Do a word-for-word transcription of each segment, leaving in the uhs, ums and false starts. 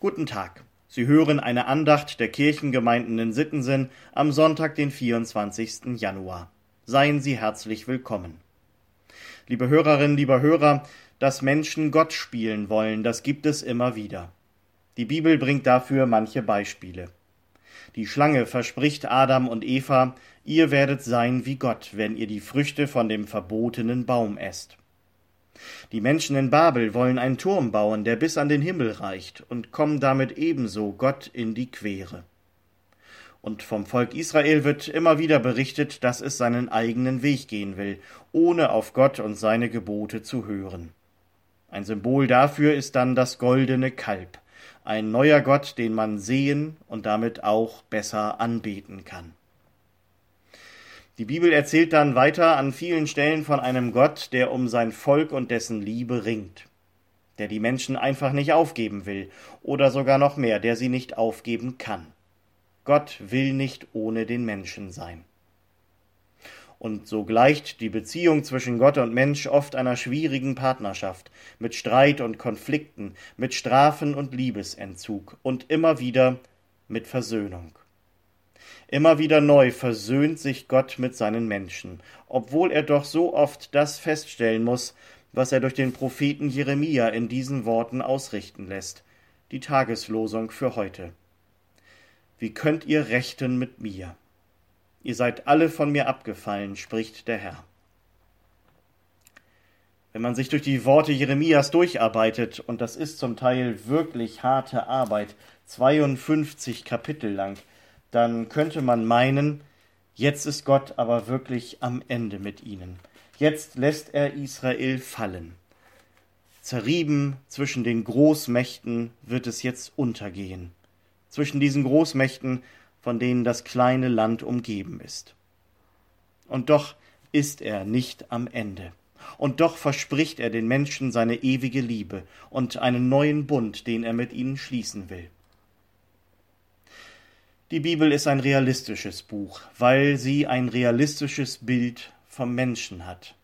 Guten Tag. Sie hören eine Andacht der Kirchengemeinden in Sittensen am Sonntag, den vierundzwanzigsten Januar. Seien Sie herzlich willkommen. Liebe Hörerinnen, lieber Hörer, dass Menschen Gott spielen wollen, das gibt es immer wieder. Die Bibel bringt dafür manche Beispiele. Die Schlange verspricht Adam und Eva, ihr werdet sein wie Gott, wenn ihr die Früchte von dem verbotenen Baum esst. Die Menschen in Babel wollen einen Turm bauen, der bis an den Himmel reicht, und kommen damit ebenso Gott in die Quere. Und vom Volk Israel wird immer wieder berichtet, dass es seinen eigenen Weg gehen will, ohne auf Gott und seine Gebote zu hören. Ein Symbol dafür ist dann das goldene Kalb, ein neuer Gott, den man sehen und damit auch besser anbeten kann. Die Bibel erzählt dann weiter an vielen Stellen von einem Gott, der um sein Volk und dessen Liebe ringt, der die Menschen einfach nicht aufgeben will oder sogar noch mehr, der sie nicht aufgeben kann. Gott will nicht ohne den Menschen sein. Und so gleicht die Beziehung zwischen Gott und Mensch oft einer schwierigen Partnerschaft, mit Streit und Konflikten, mit Strafen und Liebesentzug und immer wieder mit Versöhnung. Immer wieder neu versöhnt sich Gott mit seinen Menschen, obwohl er doch so oft das feststellen muss, was er durch den Propheten Jeremia in diesen Worten ausrichten lässt. Die Tageslosung für heute. Wie könnt ihr rechten mit mir? Ihr seid alle von mir abgefallen, spricht der Herr. Wenn man sich durch die Worte Jeremias durcharbeitet, und das ist zum Teil wirklich harte Arbeit, zweiundfünfzig Kapitel lang, dann könnte man meinen, jetzt ist Gott aber wirklich am Ende mit ihnen. Jetzt lässt er Israel fallen. Zerrieben zwischen den Großmächten wird es jetzt untergehen. Zwischen diesen Großmächten, von denen das kleine Land umgeben ist. Und doch ist er nicht am Ende. Und doch verspricht er den Menschen seine ewige Liebe und einen neuen Bund, den er mit ihnen schließen will. Die Bibel ist ein realistisches Buch, weil sie ein realistisches Bild vom Menschen hat.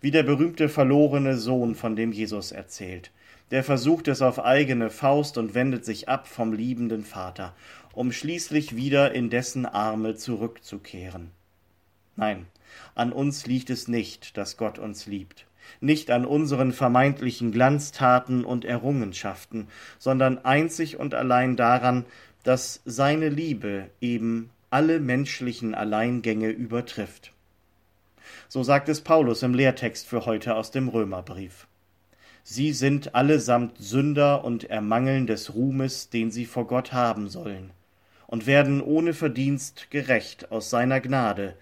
Wie der berühmte verlorene Sohn, von dem Jesus erzählt. Der versucht es auf eigene Faust und wendet sich ab vom liebenden Vater, um schließlich wieder in dessen Arme zurückzukehren. Nein, an uns liegt es nicht, dass Gott uns liebt. Nicht an unseren vermeintlichen Glanztaten und Errungenschaften, sondern einzig und allein daran, dass seine Liebe eben alle menschlichen Alleingänge übertrifft. So sagt es Paulus im Lehrtext für heute aus dem Römerbrief. Sie sind allesamt Sünder und ermangeln des Ruhmes, den sie vor Gott haben sollen, und werden ohne Verdienst gerecht aus seiner Gnade,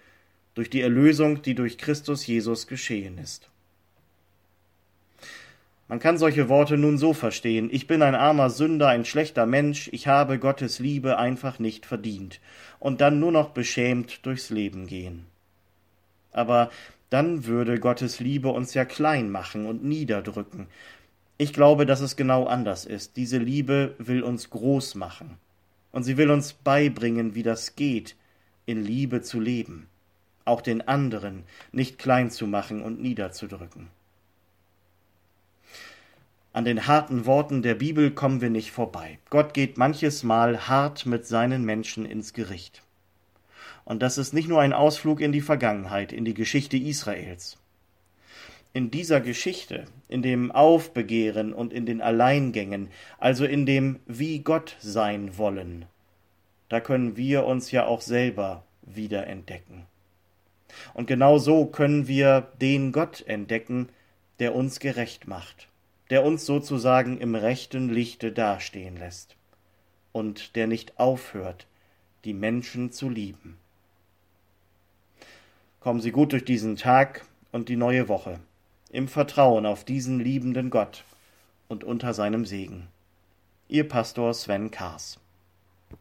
durch die Erlösung, die durch Christus Jesus geschehen ist. Man kann solche Worte nun so verstehen: Ich bin ein armer Sünder, ein schlechter Mensch, ich habe Gottes Liebe einfach nicht verdient und dann nur noch beschämt durchs Leben gehen. Aber dann würde Gottes Liebe uns ja klein machen und niederdrücken. Ich glaube, dass es genau anders ist. Diese Liebe will uns groß machen und sie will uns beibringen, wie das geht, in Liebe zu leben, auch den anderen nicht klein zu machen und niederzudrücken. An den harten Worten der Bibel kommen wir nicht vorbei. Gott geht manches Mal hart mit seinen Menschen ins Gericht. Und das ist nicht nur ein Ausflug in die Vergangenheit, in die Geschichte Israels. In dieser Geschichte, in dem Aufbegehren und in den Alleingängen, also in dem wie Gott sein wollen, da können wir uns ja auch selber wiederentdecken. Und genau so können wir den Gott entdecken, der uns gerecht macht, der uns sozusagen im rechten Lichte dastehen lässt und der nicht aufhört, die Menschen zu lieben. Kommen Sie gut durch diesen Tag und die neue Woche, im Vertrauen auf diesen liebenden Gott und unter seinem Segen. Ihr Pastor Sven Kahrs.